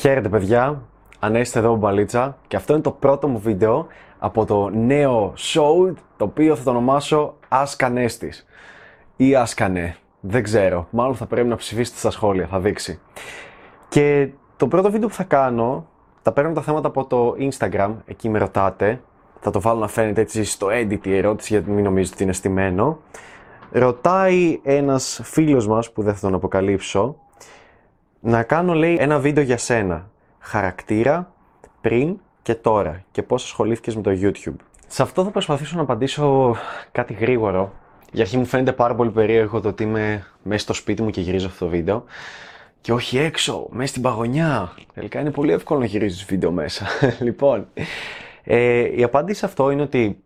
Χαίρετε παιδιά, Ανέστη εδώ από Μπαλίτσα και αυτό είναι το πρώτο μου βίντεο από το νέο show το οποίο θα το ονομάσω Ask Anestis ή Ask Anestis, δεν ξέρω, μάλλον θα πρέπει να ψηφίσετε στα σχόλια, θα δείξει. Και το πρώτο βίντεο που θα κάνω, θα παίρνω τα θέματα από το Instagram, εκεί με ρωτάτε, θα το βάλω να φαίνεται έτσι στο edit η ερώτηση γιατί μην νομίζετε ότι είναι στημένο. Ρωτάει ένας φίλος μας που δεν θα τον αποκαλύψω, να κάνω, λέει, ένα βίντεο για σένα, χαρακτήρα, πριν και τώρα και πώς ασχολήθηκες με το YouTube. Σε αυτό θα προσπαθήσω να απαντήσω κάτι γρήγορο. Για αρχή μου φαίνεται πάρα πολύ περίεργο το ότι είμαι μέσα στο σπίτι μου και γυρίζω αυτό το βίντεο και όχι έξω, μέσα στην παγωνιά. Τελικά είναι πολύ εύκολο να γυρίζεις βίντεο μέσα. Λοιπόν, η απάντηση σε αυτό είναι ότι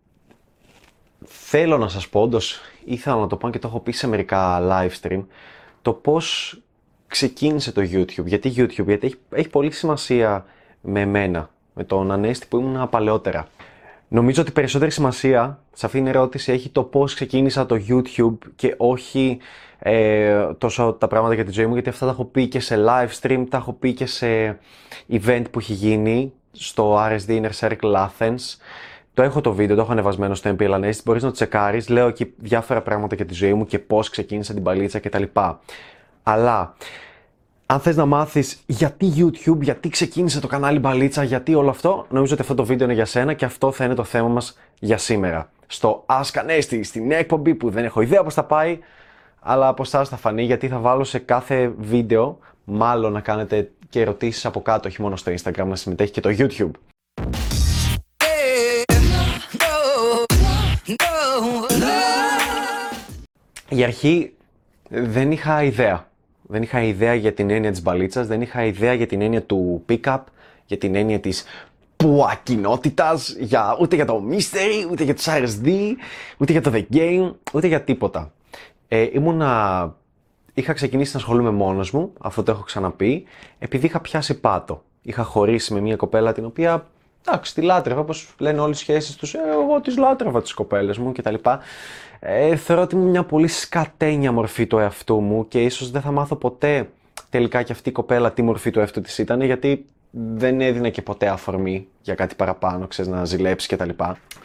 θέλω να σας πω, όντως ήθελα να το πω και το έχω πει σε μερικά live stream, το πώς ξεκίνησε το YouTube. Γιατί YouTube? Γιατί έχει πολύ σημασία με εμένα, με τον Ανέστη που ήμουν παλαιότερα. Νομίζω ότι περισσότερη σημασία σε αυτήν την ερώτηση έχει το πώς ξεκίνησα το YouTube και όχι τόσο τα πράγματα για τη ζωή μου, γιατί αυτά τα έχω πει και σε live stream, τα έχω πει και σε event που έχει γίνει στο RSD Inner Circle Athens. Το έχω το βίντεο, το έχω ανεβασμένο στο MPL Ανέστη, μπορείς να το τσεκάρεις. Λέω εκεί διάφορα πράγματα για τη ζωή μου και πώς ξεκίνησα την Μπαλίτσα κτλ. Αλλά, αν θες να μάθεις γιατί YouTube, γιατί ξεκίνησε το κανάλι Μπαλίτσα, γιατί όλο αυτό, νομίζω ότι αυτό το βίντεο είναι για σένα και αυτό θα είναι το θέμα μας για σήμερα. Στο Ask Anestis, στην νέα εκπομπή που δεν έχω ιδέα πώς θα πάει, αλλά από εσάς θα φανεί, γιατί θα βάλω σε κάθε βίντεο, μάλλον να κάνετε και ερωτήσεις από κάτω, όχι μόνο στο Instagram, να συμμετέχει και το YouTube. Για αρχή, δεν είχα ιδέα για την έννοια της μπαλίτσας, δεν είχα ιδέα για την έννοια του pick-up, για την έννοια της πουακοινότητας, ούτε για το mystery, ούτε για τους RSD, ούτε για το The Game, ούτε για τίποτα. Είχα ξεκινήσει να ασχολούμαι μόνος μου, αυτό το έχω ξαναπεί, επειδή είχα πιάσει πάτο. Είχα χωρίσει με μια κοπέλα την οποία, εντάξει, τη λάτρευα, όπως λένε όλες οι σχέσεις τους, εγώ τις λάτρευα τις κοπέλες μου κτλ. Θεωρώ ότι είμαι μια πολύ σκατένια μορφή του εαυτού μου και ίσως δεν θα μάθω ποτέ τελικά και αυτή η κοπέλα τι μορφή του εαυτού της ήταν, γιατί δεν έδινε και ποτέ αφορμή για κάτι παραπάνω, ξέρεις, να ζηλέψει κτλ.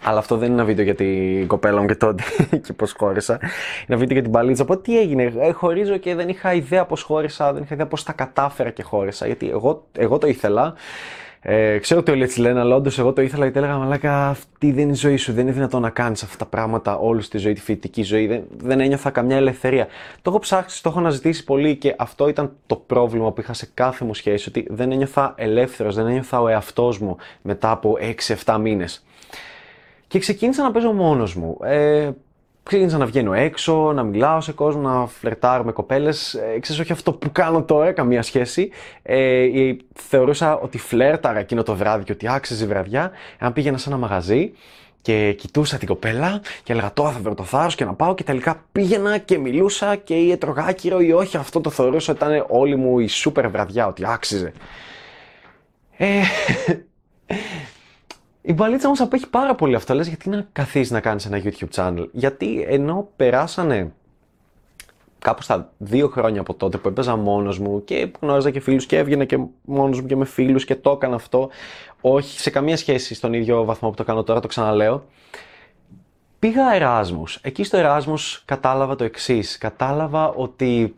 Αλλά αυτό δεν είναι ένα βίντεο για την κοπέλα μου και τότε και πώς χώρισα. Είναι ένα βίντεο για την Μπαλίτσα. Οπότε τι έγινε, χωρίζω και δεν είχα ιδέα πώς χώρισα, δεν είχα ιδέα πώς τα κατάφερα και χώρισα, γιατί εγώ το ήθελα. Ξέρω ότι όλοι έτσι λένε, αλλά όντως εγώ το ήθελα γιατί έλεγα μαλάκα, αυτή δεν είναι η ζωή σου, δεν είναι δυνατόν να κάνεις αυτά τα πράγματα όλη στη ζωή, τη φοιτητική ζωή, δεν ένιωθα καμιά ελευθερία. Το έχω ψάξει, το έχω αναζητήσει πολύ και αυτό ήταν το πρόβλημα που είχα σε κάθε μου σχέση, ότι δεν ένιωθα ελεύθερος, δεν ένιωθα ο εαυτός μου μετά από 6-7 μήνες. Και ξεκίνησα να παίζω μόνος μου. Ξεκίνησα να βγαίνω έξω, να μιλάω σε κόσμο, να φλερτάρω με κοπέλες. Ξέρεις, όχι αυτό που κάνω τώρα, καμία σχέση. Θεωρούσα ότι φλέρταρα εκείνο το βράδυ και ότι άξιζε η βραδιά. Αν πήγαινα σε ένα μαγαζί και κοιτούσα την κοπέλα και έλεγα τώρα θα βρω το θάρρος και να πάω και τελικά πήγαινα και μιλούσα και ή έτρωγα άκυρο ή όχι, αυτό το θεωρούσα ήταν όλη μου η σούπερ βραδιά, ότι άξιζε. Η Μπαλίτσα όμως απέχει πάρα πολύ αυτό. Λες, γιατί να καθίσεις να κάνεις ένα YouTube channel? Γιατί ενώ περάσανε κάπου στα 2 χρόνια από τότε που έπαιζα μόνος μου και γνώριζα και φίλους και έβγαινα και μόνος μου και με φίλους και το έκανα αυτό, όχι σε καμία σχέση στον ίδιο βαθμό που το κάνω τώρα, το ξαναλέω, πήγα Erasmus. Εκεί στο Erasmus κατάλαβα το εξής. Κατάλαβα ότι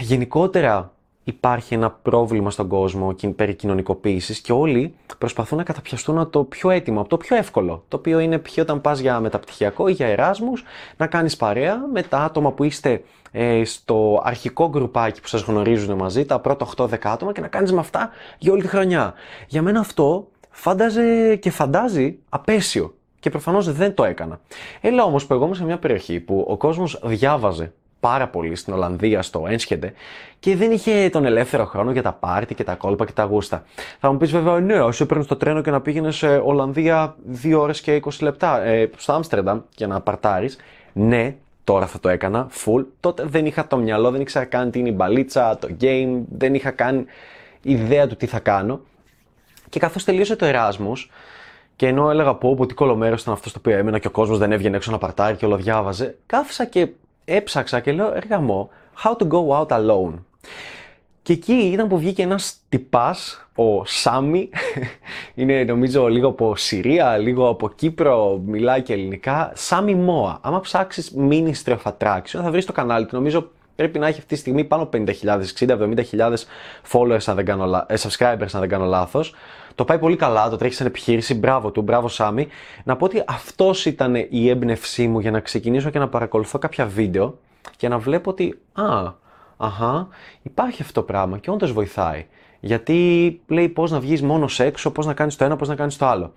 γενικότερα υπάρχει ένα πρόβλημα στον κόσμο περί κοινωνικοποίησης και όλοι προσπαθούν να καταπιαστούν από το πιο έτοιμο, από το πιο εύκολο. Το οποίο είναι π.χ. όταν πας για μεταπτυχιακό ή για Εράσμους, να κάνεις παρέα με τα άτομα που είστε στο αρχικό γκρουπάκι που σας γνωρίζουν μαζί, τα πρώτα 8-10 άτομα, και να κάνεις με αυτά για όλη τη χρονιά. Για μένα αυτό φάνταζε και φαντάζει απέσιο και προφανώς δεν το έκανα. Έλα όμως που εγώ είμαι σε μια περιοχή που ο κόσμος διάβαζε πάρα πολύ, στην Ολλανδία, στο Ένσκεντε, και δεν είχε τον ελεύθερο χρόνο για τα πάρτι και τα κόλπα και τα γούστα. Θα μου πεις βέβαια, ναι, όσο έπαιρνες το τρένο και να πήγαινες σε Ολλανδία 2 ώρες και 20 λεπτά στο Άμστερνταμ για να παρτάρεις. Ναι, τώρα θα το έκανα, full. Τότε δεν είχα το μυαλό, δεν ήξερα καν τι είναι η μπαλίτσα, το game, δεν είχα καν ιδέα του τι θα κάνω. Και καθώς τελείωσε το Εράσμους, και ενώ έλεγα πω τι κολομέρος ήταν αυτό στο οποίο έμενα και ο κόσμος δεν έβγαινε έξω να παρτάρει και όλο διάβαζε, κάθισα και έψαξα και λέω, ρε γαμό, how to go out alone. Και εκεί ήταν που βγήκε ένας τυπάς, ο Σάμι, είναι νομίζω λίγο από Συρία, λίγο από Κύπρο, μιλάει και ελληνικά, Σάμι Μόα. Άμα ψάξεις Ministry of Attraction θα βρεις το κανάλι του, νομίζω πρέπει να έχει αυτή τη στιγμή πάνω 50.000, 60-70.000 followers, subscribers αν δεν κάνω λάθος. Το πάει πολύ καλά, το τρέχει σαν επιχείρηση, μπράβο του, μπράβο Σάμι. Να πω ότι αυτός ήταν η έμπνευσή μου για να ξεκινήσω και να παρακολουθώ κάποια βίντεο και να βλέπω ότι υπάρχει αυτό το πράγμα και όντως βοηθάει. Γιατί λέει πώς να βγεις μόνος έξω, πώς να κάνεις το ένα, πώς να κάνεις το άλλο.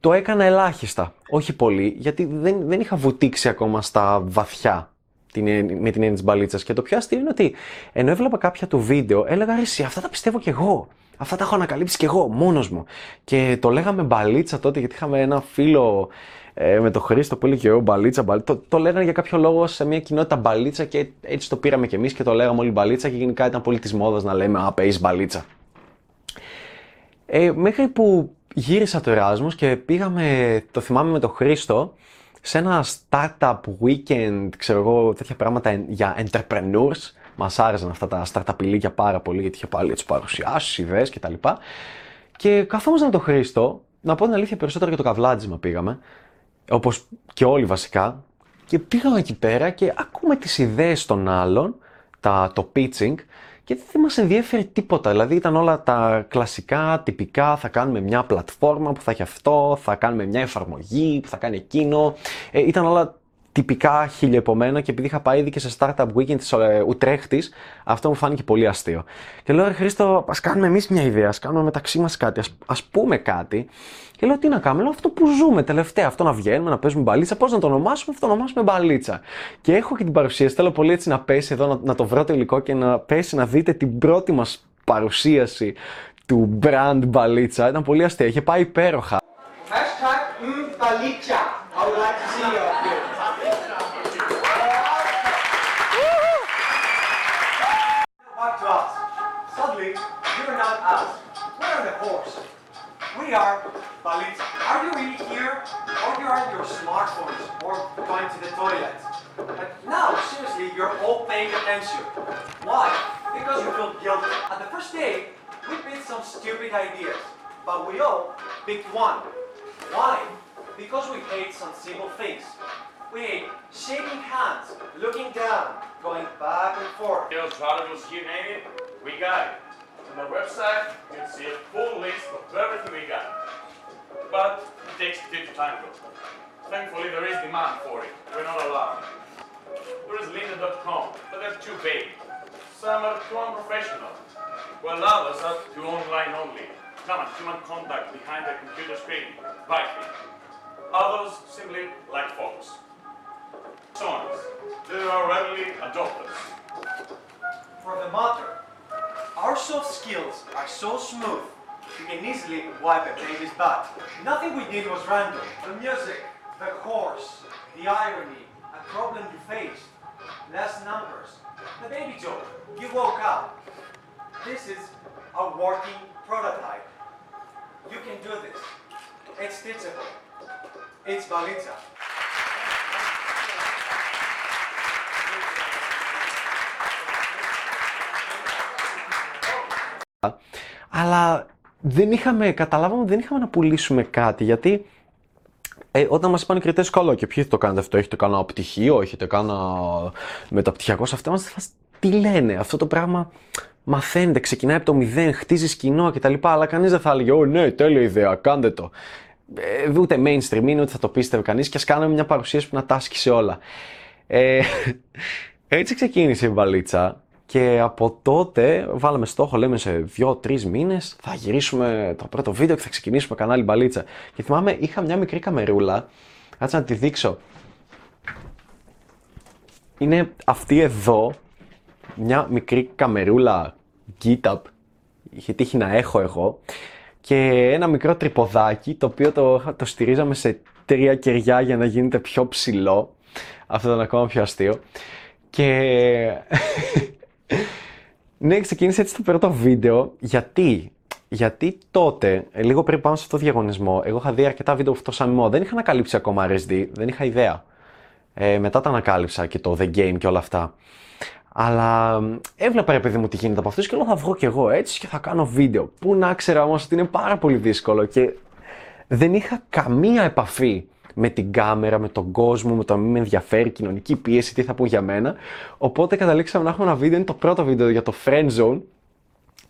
Το έκανα ελάχιστα, όχι πολύ, γιατί δεν είχα βουτήξει ακόμα στα βαθιά με την έννοια της μπαλίτσας. Και το πιο αστείο είναι ότι ενώ έβλεπα κάποια του βίντεο, έλεγα εσύ, αυτά τα πιστεύω κι εγώ. Αυτά τα έχω ανακαλύψει κι εγώ, μόνος μου. Και το λέγαμε μπαλίτσα τότε, γιατί είχαμε ένα φίλο με το Χρήστο που έλεγε μπαλίτσα. Το λέγανε για κάποιο λόγο σε μια κοινότητα μπαλίτσα και έτσι το πήραμε κι εμείς και το λέγαμε όλοι μπαλίτσα. Και γενικά ήταν πολύ της μόδας να λέμε παίζεις μπαλίτσα. Μέχρι που γύρισα το Erasmus και πήγαμε, το θυμάμαι με το Χρήστο, σε ένα startup weekend, ξέρω εγώ, τέτοια πράγματα για entrepreneurs. Μας άρεσαν αυτά τα startupιλίκια πάρα πολύ, γιατί είχε πάλι έτσι παρουσιάσεις, ιδέες κτλ. Και καθόμασταν με τον Χρήστο, να πω την αλήθεια περισσότερο για το καβλάντισμα πήγαμε, όπως και όλοι βασικά. Και πήγαμε εκεί πέρα και ακούμε τις ιδέες των άλλων, το pitching, και δεν μας ενδιέφερε τίποτα. Δηλαδή ήταν όλα τα κλασικά, τυπικά, θα κάνουμε μια πλατφόρμα που θα έχει αυτό, θα κάνουμε μια εφαρμογή που θα κάνει εκείνο. Ήταν όλα τυπικά χιλιεπομένα και επειδή είχα πάει ήδη και σε Startup Weekend της Ουτρέχτης, αυτό μου φάνηκε πολύ αστείο. Και λέω, Χρήστο, ας κάνουμε εμείς μια ιδέα, ας κάνουμε μεταξύ μας κάτι, ας πούμε κάτι. Και λέω, τι να κάνουμε, λέω, αυτό που ζούμε τελευταία, αυτό να βγαίνουμε, να παίζουμε μπαλίτσα, πώς να το ονομάσουμε, αυτό το ονομάσουμε μπαλίτσα. Και έχω και την παρουσίαση, θέλω πολύ έτσι να πέσει εδώ, να το βρω το υλικό και να πέσει, να δείτε την πρώτη μας παρουσίαση του brand μπαλίτσα. Ήταν πολύ αστεία, είχε πάει υπέροχα. We are Balitza. Are you really here, or you are on your smartphones, or going to the toilet? But now, seriously, you're all paying attention. Why? Because you feel guilty. At the first day, we picked some stupid ideas, but we all picked one. Why? Because we hate some simple things. We hate shaking hands, looking down, going back and forth. Those values you name it, we got it. On the website, you can see a full list of everything we got. But it takes due to time though. Thankfully, there is demand for it. We're not alarmed. There is Lynda.com, but they're too big. Some are too unprofessional, while others are too online only. Common human contact behind the computer screen, viking. Others simply lack focus. So on, they are readily adopters. For the matter, our soft skills are so smooth, you can easily wipe a baby's butt. Nothing we did was random. The music, the chorus, the irony, a problem you faced, less numbers, the baby joke, you woke up. This is a working prototype. You can do this. It's teachable. It's Balitza. Αλλά δεν είχαμε να πουλήσουμε κάτι, γιατί όταν μας είπαν οι κριτές καλό και ποιοι το κάνετε αυτό, έχετε κάνα πτυχίο, έχετε κάνα μεταπτυχιακό, σε αυτά μας τι λένε, αυτό το πράγμα μαθαίνετε, ξεκινάει από το μηδέν, χτίζεις κοινό κτλ, αλλά κανείς δεν θα έλεγε ναι τέλεια ιδέα, κάντε το. Ούτε mainstream είναι, ούτε θα το πίστευε κανείς και ας κάναμε μια παρουσίαση που να τάσκησε όλα. Έτσι ξεκίνησε η μπαλίτσα. Και από τότε βάλαμε στόχο, λέμε σε 2-3 μήνες θα γυρίσουμε το πρώτο βίντεο και θα ξεκινήσουμε κανάλι μπαλίτσα. Και θυμάμαι είχα μια μικρή καμερούλα, κάτσε να τη δείξω. Είναι αυτή εδώ, μια μικρή καμερούλα GitHub, είχε τύχει να έχω εγώ. Και ένα μικρό τρυποδάκι το οποίο το στηρίζαμε σε τρία κεριά για να γίνεται πιο ψηλό. Αυτό ήταν ακόμα πιο αστείο. Και... ναι, ξεκίνησε έτσι το πρώτο βίντεο. Γιατί τότε, λίγο πριν πάμε σε αυτό το διαγωνισμό, εγώ είχα δει αρκετά βίντεο από το Sami Moa. Δεν είχα ανακαλύψει ακόμα RSD, δεν είχα ιδέα. Μετά τα ανακάλυψα και το The Game και όλα αυτά. Αλλά έβλεπα ρε παιδί μου τι γίνεται από αυτούς και λέω θα βγω κι εγώ έτσι και θα κάνω βίντεο. Πού να ξέρω όμως ότι είναι πάρα πολύ δύσκολο και δεν είχα καμία επαφή με την κάμερα, με τον κόσμο, με το μη με ενδιαφέρει, κοινωνική πίεση, τι θα πούν για μένα. Οπότε καταλήξαμε να έχουμε ένα βίντεο, είναι το πρώτο βίντεο για το Friend Zone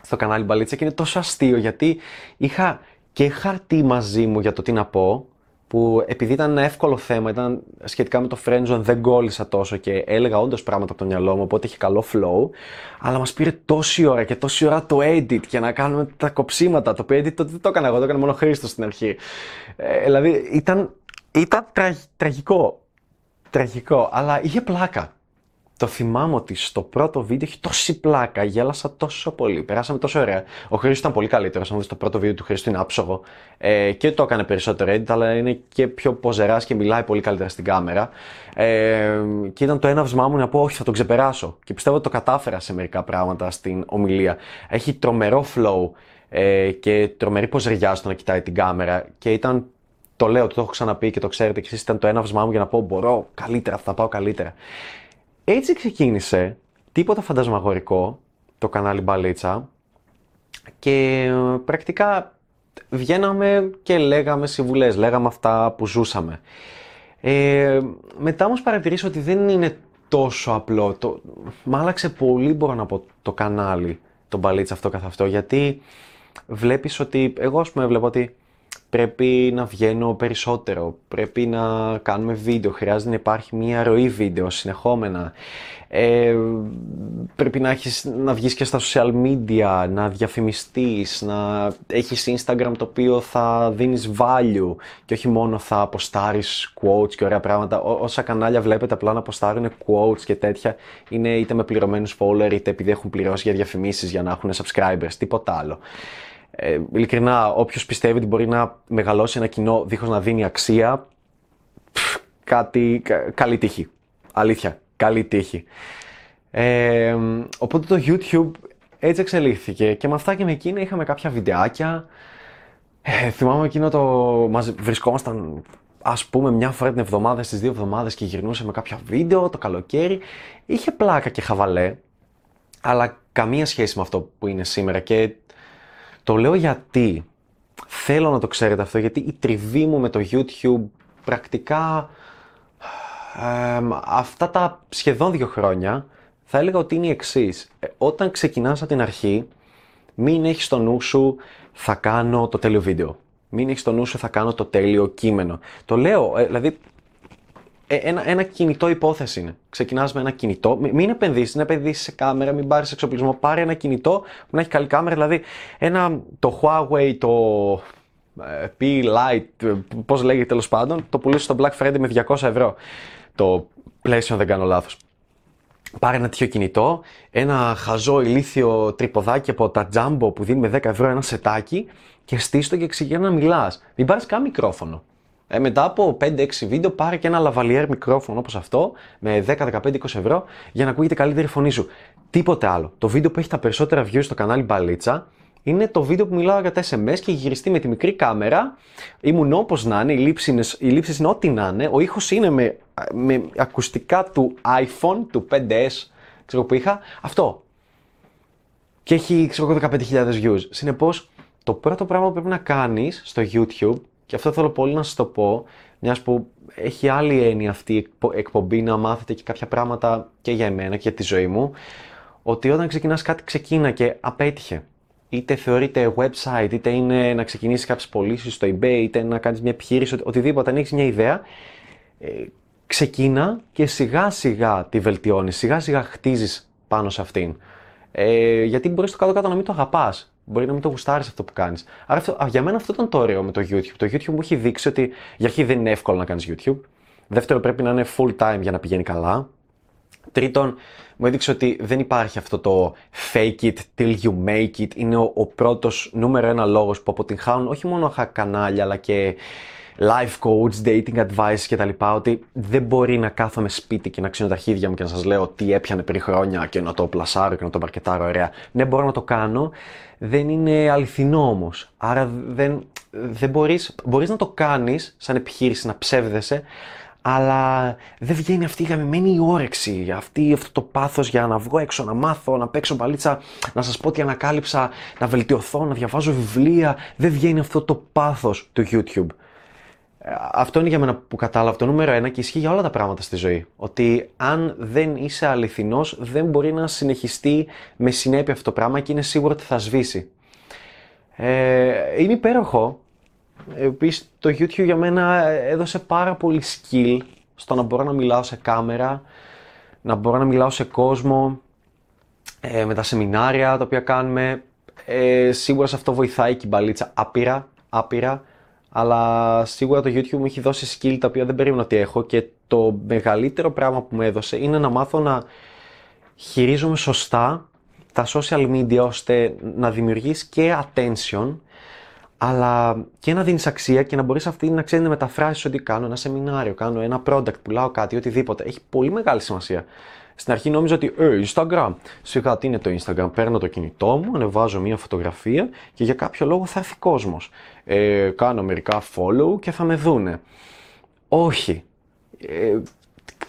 στο κανάλι Μπαλίτσα και είναι τόσο αστείο γιατί είχα και χαρτί μαζί μου για το τι να πω, που επειδή ήταν ένα εύκολο θέμα, ήταν σχετικά με το friendzone, δεν κόλλησα τόσο και έλεγα όντως πράγματα από το μυαλό μου, οπότε είχε καλό flow, αλλά μας πήρε τόση ώρα το edit και να κάνουμε τα κοψίματα, το οποίο edit δεν το έκανα εγώ, το έκανε μόνο ο Χρήστος στην αρχή. Δηλαδή ήταν τραγικό, αλλά είχε πλάκα. Το θυμάμαι ότι στο πρώτο βίντεο είχε τόση πλάκα, γέλασα τόσο πολύ, περάσαμε τόσο ωραία. Ο Χρήστος ήταν πολύ καλύτερος, αν δεις το πρώτο βίντεο του Χρήστου είναι άψογο και το έκανε περισσότερο edit, αλλά είναι και πιο ποζεράς και μιλάει πολύ καλύτερα στην κάμερα. Και ήταν το έναυσμά μου να πω όχι, θα τον ξεπεράσω και πιστεύω ότι το κατάφερα σε μερικά πράγματα στην ομιλία. Έχει τρομερό flow και τρομερή ποζεριά στο να κοιτάει την κάμερα και ήταν... Το λέω, το έχω ξαναπεί και το ξέρετε κι εσείς, ήταν το έναυσμά μου για να πω μπορώ καλύτερα, θα πάω καλύτερα. Έτσι ξεκίνησε, τίποτα φαντασμαγορικό, το κανάλι Μπαλίτσα και πρακτικά βγαίναμε και λέγαμε συμβουλές, λέγαμε αυτά που ζούσαμε. Μετά όμως παρατηρήσω ότι δεν είναι τόσο απλό, μ' άλλαξε πολύ μπορώ να πω το κανάλι, το Μπαλίτσα αυτό καθ' αυτό, γιατί βλέπεις ότι, εγώ ας πούμε βλέπω ότι πρέπει να βγαίνω περισσότερο, πρέπει να κάνουμε βίντεο, χρειάζεται να υπάρχει μία ροή βίντεο συνεχόμενα. Πρέπει να βγεις και στα social media, να διαφημιστείς, να έχεις Instagram το οποίο θα δίνεις value και όχι μόνο θα αποστάρεις quotes και ωραία πράγματα. Όσα κανάλια βλέπετε απλά να αποστάρουν quotes και τέτοια είναι είτε με πληρωμένους followers είτε επειδή έχουν πληρώσει για διαφημίσεις για να έχουν subscribers, τίποτα άλλο. Ειλικρινά, όποιος πιστεύει ότι μπορεί να μεγαλώσει ένα κοινό δίχως να δίνει αξία, καλή τύχη. Αλήθεια, καλή τύχη. Οπότε το YouTube έτσι εξελίχθηκε και με αυτά και με εκείνα είχαμε κάποια βιντεάκια. Θυμάμαι εκείνο βρισκόμασταν ας πούμε μια φορά την εβδομάδα, στις 2 εβδομάδες και γυρνούσαμε κάποια βίντεο το καλοκαίρι. Είχε πλάκα και χαβαλέ, αλλά καμία σχέση με αυτό που είναι σήμερα και το λέω γιατί, θέλω να το ξέρετε αυτό, γιατί η τριβή μου με το YouTube πρακτικά αυτά τα σχεδόν 2 χρόνια θα έλεγα ότι είναι η εξής. Όταν ξεκινάς από την αρχή, μην έχεις στο νου σου θα κάνω το τέλειο βίντεο, μην έχεις στο νου σου θα κάνω το τέλειο κείμενο. Το λέω, δηλαδή ένα κινητό υπόθεση είναι. Ξεκινάς με ένα κινητό, μην επενδύσεις, να επενδύσεις σε κάμερα, μην πάρεις εξοπλισμό. Πάρε ένα κινητό που να έχει καλή κάμερα, δηλαδή το Huawei, το P-Lite, πώς λέγεται τέλος πάντων, το πουλήσεις στο Black Friday με 200 ευρώ. Το πλαίσιο, δεν κάνω λάθος. Πάρε ένα τέτοιο κινητό, ένα χαζό ηλίθιο τρυποδάκι από τα Jumbo που δίνει με 10 ευρώ ένα σετάκι και στήστο και εξηγεί να μιλάς. Μην πάρεις καν μικρόφωνο. Μετά από 5-6 βίντεο πάρε και ένα λαβαλιέρ μικρόφωνο όπως αυτό με 10-15-20 ευρώ για να ακούγεται καλύτερη φωνή σου. Τίποτε άλλο. Το βίντεο που έχει τα περισσότερα views στο κανάλι Μπαλίτσα είναι το βίντεο που μιλάω για τα SMS και γυριστεί με τη μικρή κάμερα. Ήμουν όπως να είναι, οι λήψεις είναι ό,τι να είναι. Ο ήχος είναι με ακουστικά του iPhone, του 5S, ξέρω που είχα, αυτό. Και έχει 15.000 views. Συνεπώς το πρώτο πράγμα που πρέπει να κάνεις στο YouTube, και αυτό θέλω πολύ να σας το πω, μιας που έχει άλλη έννοια αυτή η εκπομπή να μάθετε και κάποια πράγματα και για εμένα και για τη ζωή μου, ότι όταν ξεκινάς κάτι ξεκίνα και απέτυχε. Είτε θεωρείται website, είτε είναι να ξεκινήσεις κάποιες πωλήσεις στο eBay, είτε να κάνεις μια επιχείρηση, οτιδήποτε, αν έχεις μια ιδέα, ξεκίνα και σιγά σιγά τη βελτιώνεις, σιγά σιγά χτίζεις πάνω σε αυτήν. Γιατί μπορείς το κάτω-κάτω να μην το αγαπάς. Μπορεί να μην το γουστάρεις αυτό που κάνεις. Άρα για μένα αυτό ήταν το ωραίο με το YouTube. Το YouTube μου έχει δείξει ότι για αρχή δεν είναι εύκολο να κάνεις YouTube. Δεύτερον, πρέπει να είναι full time για να πηγαίνει καλά. Τρίτον, μου έδειξε ότι δεν υπάρχει αυτό το fake it till you make it. Είναι ο πρώτος νούμερο 1 λόγος που αποτυγχάνουν όχι μόνο κανάλια αλλά και life coach, dating advice κτλ. Ότι δεν μπορεί να κάθομαι σπίτι και να ξύνω τα χέρια μου και να σας λέω τι έπιανε πριν χρόνια και να το πλασάρω και να το μαρκετάρω ωραία. Ναι, μπορώ να το κάνω, δεν είναι αληθινό όμως. Άρα δεν μπορείς να το κάνεις σαν επιχείρηση, να ψεύδεσαι, αλλά δεν βγαίνει αυτή η γαμημένη όρεξη, αυτό το πάθος για να βγω έξω, να μάθω, να παίξω μπαλίτσα, να σας πω τι ανακάλυψα, να βελτιωθώ, να διαβάζω βιβλία. Δεν βγαίνει αυτό το πάθος του YouTube. Αυτό είναι για μένα που κατάλαβα το νούμερο 1 και ισχύει για όλα τα πράγματα στη ζωή. Ότι αν δεν είσαι αληθινός, δεν μπορεί να συνεχιστεί με συνέπεια αυτό το πράγμα και είναι σίγουρο ότι θα σβήσει. Είναι υπέροχο. Επίσης, το YouTube για μένα έδωσε πάρα πολύ skill στο να μπορώ να μιλάω σε κάμερα, να μπορώ να μιλάω σε κόσμο, με τα σεμινάρια τα οποία κάνουμε. Σίγουρα σε αυτό βοηθάει και η μπαλίτσα άπειρα. Αλλά σίγουρα το YouTube μου έχει δώσει skill τα οποία δεν περίμενα ότι έχω και το μεγαλύτερο πράγμα που μου έδωσε είναι να μάθω να χειρίζομαι σωστά τα social media ώστε να δημιουργείς και attention αλλά και να δίνεις αξία και να μπορείς αυτή να ξέρει να μεταφράσεις ότι κάνω ένα σεμινάριο, κάνω ένα product, πουλάω κάτι, οτιδήποτε. Έχει πολύ μεγάλη σημασία. Στην αρχή νόμιζα ότι Instagram. Σιγά τι είναι το Instagram. Παίρνω το κινητό μου, ανεβάζω μια φωτογραφία και για κάποιο λόγο θα έρθει κόσμος. Κάνω μερικά follow και θα με δούνε. Όχι.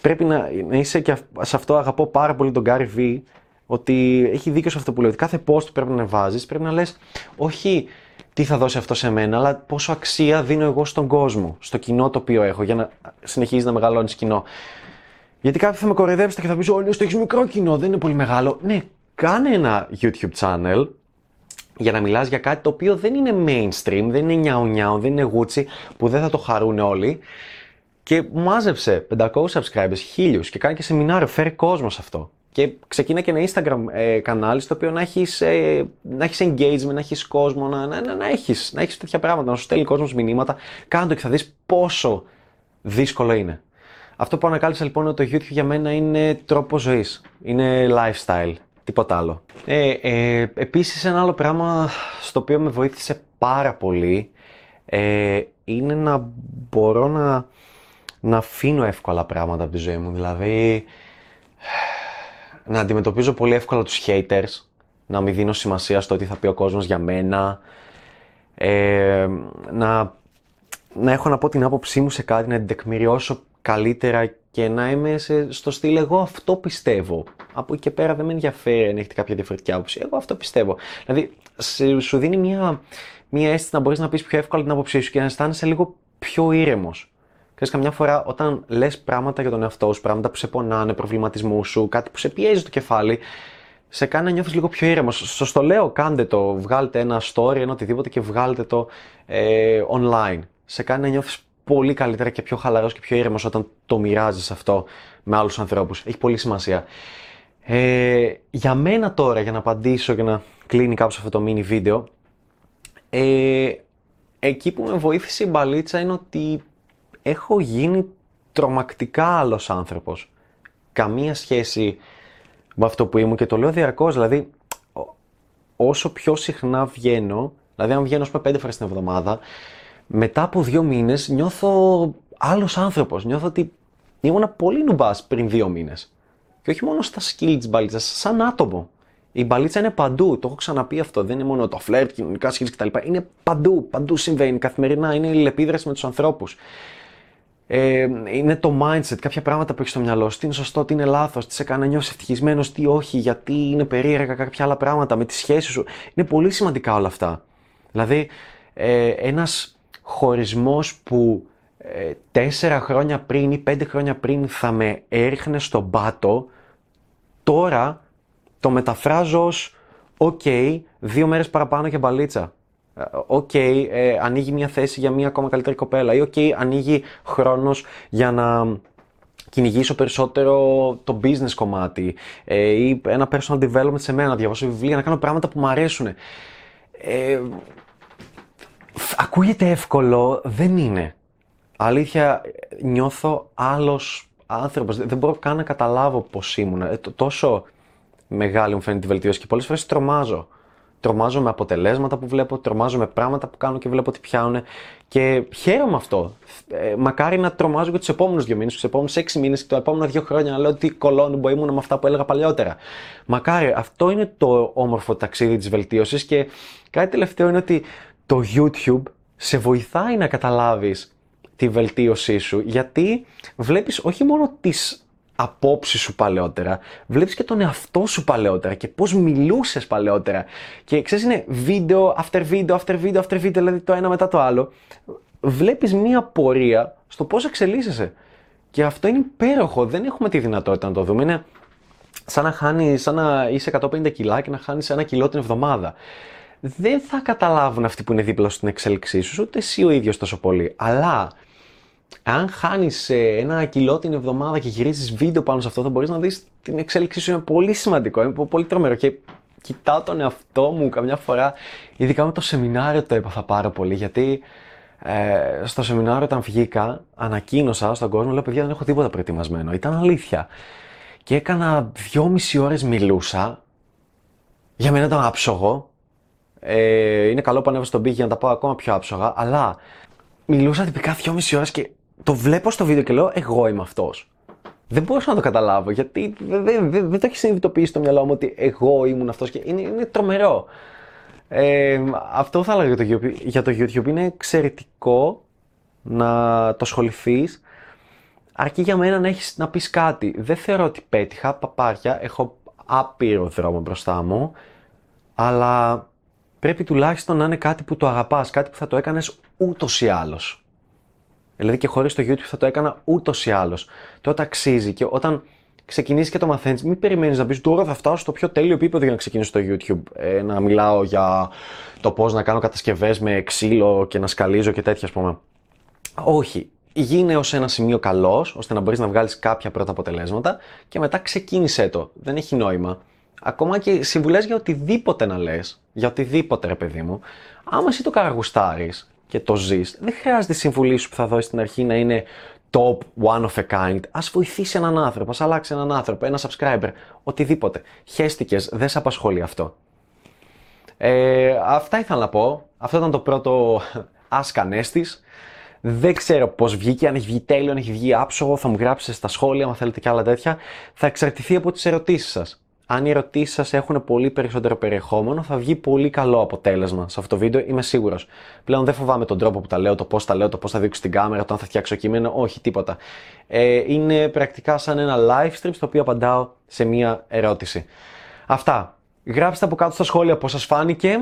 Πρέπει να είσαι και σε αυτό. Αγαπώ πάρα πολύ τον Gary V. Ότι έχει δίκιο σε αυτό που λέει. Ότι κάθε post πρέπει να ανεβάζεις, πρέπει να λες όχι τι θα δώσει αυτό σε μένα, αλλά πόσο αξία δίνω εγώ στον κόσμο, στο κοινό το οποίο έχω, για να συνεχίζεις να μεγαλώνεις κοινό. Γιατί κάποιοι θα με κοροϊδέψετε και θα πεις: «Ω, το έχεις μικρό κοινό, δεν είναι πολύ μεγάλο». Ναι, κάνε ένα YouTube channel για να μιλάς για κάτι το οποίο δεν είναι mainstream, δεν είναι νιάου-νιάου, δεν είναι γούτσι, που δεν θα το χαρούν όλοι. Και μάζεψε 500 subscribers, 1000 και κάνει και σεμινάριο, φέρει κόσμο σε αυτό. Και ξεκίνα και ένα Instagram κανάλι στο οποίο να έχεις, να έχεις engagement, να έχεις κόσμο, να έχεις τέτοια πράγματα, να σου στέλνει κόσμος μηνύματα. Κάντο και θα δεις πόσο δύσκολο είναι. Αυτό που ανακάλυψα λοιπόν ότι το YouTube για μένα είναι τρόπο ζωής, είναι lifestyle, τίποτα άλλο. Επίσης ένα άλλο πράγμα στο οποίο με βοήθησε πάρα πολύ είναι να μπορώ να αφήνω εύκολα πράγματα από τη ζωή μου, δηλαδή να αντιμετωπίζω πολύ εύκολα τους haters, να μην δίνω σημασία στο τι θα πει ο κόσμος για μένα, να έχω να πω την άποψή μου σε κάτι, να την τεκμηριώσω καλύτερα και να είμαι στο στυλ εγώ αυτό πιστεύω. Από εκεί και πέρα δεν με ενδιαφέρει αν έχετε κάποια διαφορετική άποψη. Εγώ αυτό πιστεύω. Δηλαδή σου δίνει μια αίσθηση να μπορείς να πεις πιο εύκολα την άποψή σου και να αισθάνεσαι λίγο πιο ήρεμος. Ξέρεις, καμιά φορά όταν λες πράγματα για τον εαυτό σου, πράγματα που σε πονάνε, προβληματισμού σου, κάτι που σε πιέζει το κεφάλι, σε κάνει να νιώθεις λίγο πιο ήρεμος. Σας το λέω, κάντε το, βγάλτε ένα story, ένα οτιδήποτε και βγάλτε το online. Σε κάνει να νιώθεις πολύ καλύτερα και πιο χαλαρός και πιο ήρεμος όταν το μοιράζεις αυτό με άλλους ανθρώπους. Έχει πολύ σημασία. Για μένα τώρα, για να απαντήσω και να κλείνει κάπως αυτό το mini βίντεο, εκεί που με βοήθησε η μπαλίτσα είναι ότι έχω γίνει τρομακτικά άλλος άνθρωπος. Καμία σχέση με αυτό που ήμουν και το λέω διαρκώς, δηλαδή όσο πιο συχνά βγαίνω, δηλαδή αν βγαίνω 5 φορές την εβδομάδα, μετά από 2 μήνες νιώθω άλλος άνθρωπος. Νιώθω ότι ήμουν πολύ νουμπάς πριν 2 μήνες. Και όχι μόνο στα skills της μπαλίτσας, σαν άτομο. Η μπαλίτσα είναι παντού. Το έχω ξαναπεί αυτό. Δεν είναι μόνο το φλερτ, κοινωνικά skills κτλ. Είναι παντού. Παντού συμβαίνει. Καθημερινά είναι η αλληλεπίδραση με τους ανθρώπους. Είναι το mindset. Κάποια πράγματα που έχεις στο μυαλό σου. Τι είναι σωστό, τι είναι λάθος, τι σε κάνει να νιώσεις ευτυχισμένος, τι όχι, γιατί είναι περίεργα κάποια άλλα πράγματα με τη σχέση σου. Είναι πολύ σημαντικά όλα αυτά. Δηλαδή, ένας χωρισμός που 4 χρόνια πριν ή 5 χρόνια πριν θα με έριχνε στον πάτο, τώρα το μεταφράζω ως «OK, 2 μέρες παραπάνω και μπαλίτσα». «OK, ανοίγει μια θέση για μια ακόμα καλύτερη κοπέλα» ή «OK, ανοίγει χρόνος για να κυνηγήσω περισσότερο το business κομμάτι» ή «ένα personal development σε μένα, να διαβάσω βιβλία, να κάνω πράγματα που μου αρέσουν». Ακούγεται εύκολο, δεν είναι. Αλήθεια, νιώθω άλλος άνθρωπος. Δεν μπορώ καν να καταλάβω πώς ήμουν. Τόσο μεγάλη μου φαίνεται η βελτίωση και πολλές φορές τρομάζω. Τρομάζω με αποτελέσματα που βλέπω, τρομάζω με πράγματα που κάνω και βλέπω ότι πιάνουνε. Και χαίρομαι αυτό. Μακάρι να τρομάζω και τους επόμενους 2 μήνες, τους επόμενους 6 μήνες και τα επόμενα 2 χρόνια να λέω ότι κολώνυμπο ήμουν με αυτά που έλεγα παλιότερα. Μακάρι, αυτό είναι το όμορφο ταξίδι της βελτίωσης και κάτι τελευταίο είναι ότι το YouTube σε βοηθάει να καταλάβεις τη βελτίωσή σου, γιατί βλέπεις όχι μόνο τις απόψεις σου παλαιότερα, βλέπεις και τον εαυτό σου παλαιότερα και πώς μιλούσες παλαιότερα. Και ξέρεις, είναι βίντεο, after video, after video, after video, δηλαδή το ένα μετά το άλλο. Βλέπεις μία πορεία στο πώς εξελίσσεσαι. Και αυτό είναι υπέροχο, δεν έχουμε τη δυνατότητα να το δούμε. Είναι σαν να είσαι 150 κιλά και να χάνεις 1 κιλό την εβδομάδα. Δεν θα καταλάβουν αυτοί που είναι δίπλα στην εξέλιξή σου, ούτε εσύ ο ίδιος τόσο πολύ. Αλλά αν χάνεις 1 κιλό την εβδομάδα και γυρίζεις βίντεο πάνω σε αυτό, θα μπορείς να δεις την εξέλιξή σου. Είναι πολύ σημαντικό, είναι πολύ τρομερό. Και κοιτάω τον εαυτό μου καμιά φορά, ειδικά με το σεμινάριο το έπαθα πάρα πολύ. Γιατί στο σεμινάριο, όταν βγήκα, ανακοίνωσα στον κόσμο, λέω: παιδιά, δεν έχω τίποτα προετοιμασμένο. Ήταν αλήθεια. Και έκανα 2,5 ώρες μιλούσα. Για μένα ήταν άψογο. Είναι καλό που ανέβω στον πύχη για να τα πάω ακόμα πιο άψογα, αλλά μιλούσα τυπικά 2,5 ώρες και το βλέπω στο βίντεο και λέω: εγώ είμαι αυτός. Δεν μπορούσα να το καταλάβω, γιατί δεν το έχει συνειδητοποιήσει στο μυαλό μου ότι εγώ ήμουν αυτός και είναι τρομερό. Αυτό θα έλεγα για το YouTube. Είναι εξαιρετικό να το ασχοληθείς, αρκεί για μένα να πεις κάτι. Δεν θεωρώ ότι πέτυχα, παπάρια, έχω άπειρο δρόμο μπροστά μου, αλλά πρέπει τουλάχιστον να είναι κάτι που το αγαπάς, κάτι που θα το έκανες ούτως ή άλλως. Δηλαδή και χωρίς το YouTube θα το έκανα ούτως ή άλλως. Τότε αξίζει, και όταν ξεκινήσεις και το μαθαίνεις, μην περιμένεις να πεις τώρα θα φτάσω στο πιο τέλειο επίπεδο για να ξεκινήσω το YouTube. Να μιλάω για το πώς να κάνω κατασκευές με ξύλο και να σκαλίζω και τέτοια, ας πούμε. Όχι. Γίνε ως ένα σημείο καλός, ώστε να μπορείς να βγάλεις κάποια πρώτα αποτελέσματα και μετά ξεκίνησέ το. Δεν έχει νόημα. Ακόμα και συμβουλές για οτιδήποτε να λες, για οτιδήποτε, ρε παιδί μου, άμα εσύ το καραγουστάρεις και το ζεις, δεν χρειάζεται η συμβουλή σου που θα δώσεις στην αρχή να είναι top one of a kind. Ας βοηθήσει έναν άνθρωπο, ας αλλάξει έναν άνθρωπο, ένα subscriber, οτιδήποτε. Χέστηκες, δεν σε απασχολεί αυτό. Αυτά ήθελα να πω. Αυτό ήταν το πρώτο Ask Anestis. Δεν ξέρω πώς βγήκε, αν έχει βγει τέλειο, αν έχει βγει άψογο. Θα μου γράψετε στα σχόλια, αν θέλετε κι άλλα τέτοια. Θα εξαρτηθεί από τις ερωτήσεις σας. Αν οι ερωτήσεις σας έχουν πολύ περισσότερο περιεχόμενο, θα βγει πολύ καλό αποτέλεσμα σε αυτό το βίντεο, είμαι σίγουρος. Πλέον δεν φοβάμαι τον τρόπο που τα λέω, το πώς τα λέω, το πώς θα δείξω την κάμερα, το αν θα φτιάξω κείμενο, όχι τίποτα. Είναι πρακτικά σαν ένα live stream στο οποίο απαντάω σε μία ερώτηση. Αυτά. Γράψτε από κάτω στα σχόλια πώς σας φάνηκε.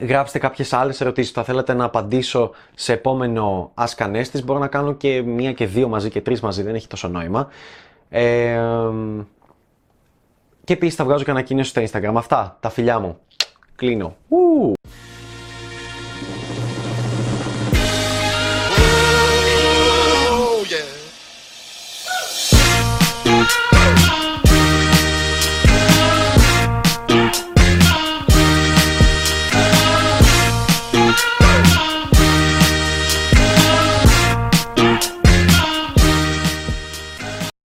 Γράψτε κάποιες άλλες ερωτήσεις που θα θέλετε να απαντήσω σε επόμενο Ask Anestis. Μπορώ να κάνω και 1 και 2 μαζί και 3 μαζί, δεν έχει τόσο νόημα. Και επίσης θα βγάζω και ανακοίνωση στο Instagram. Αυτά, τα φιλιά μου. Κλείνω.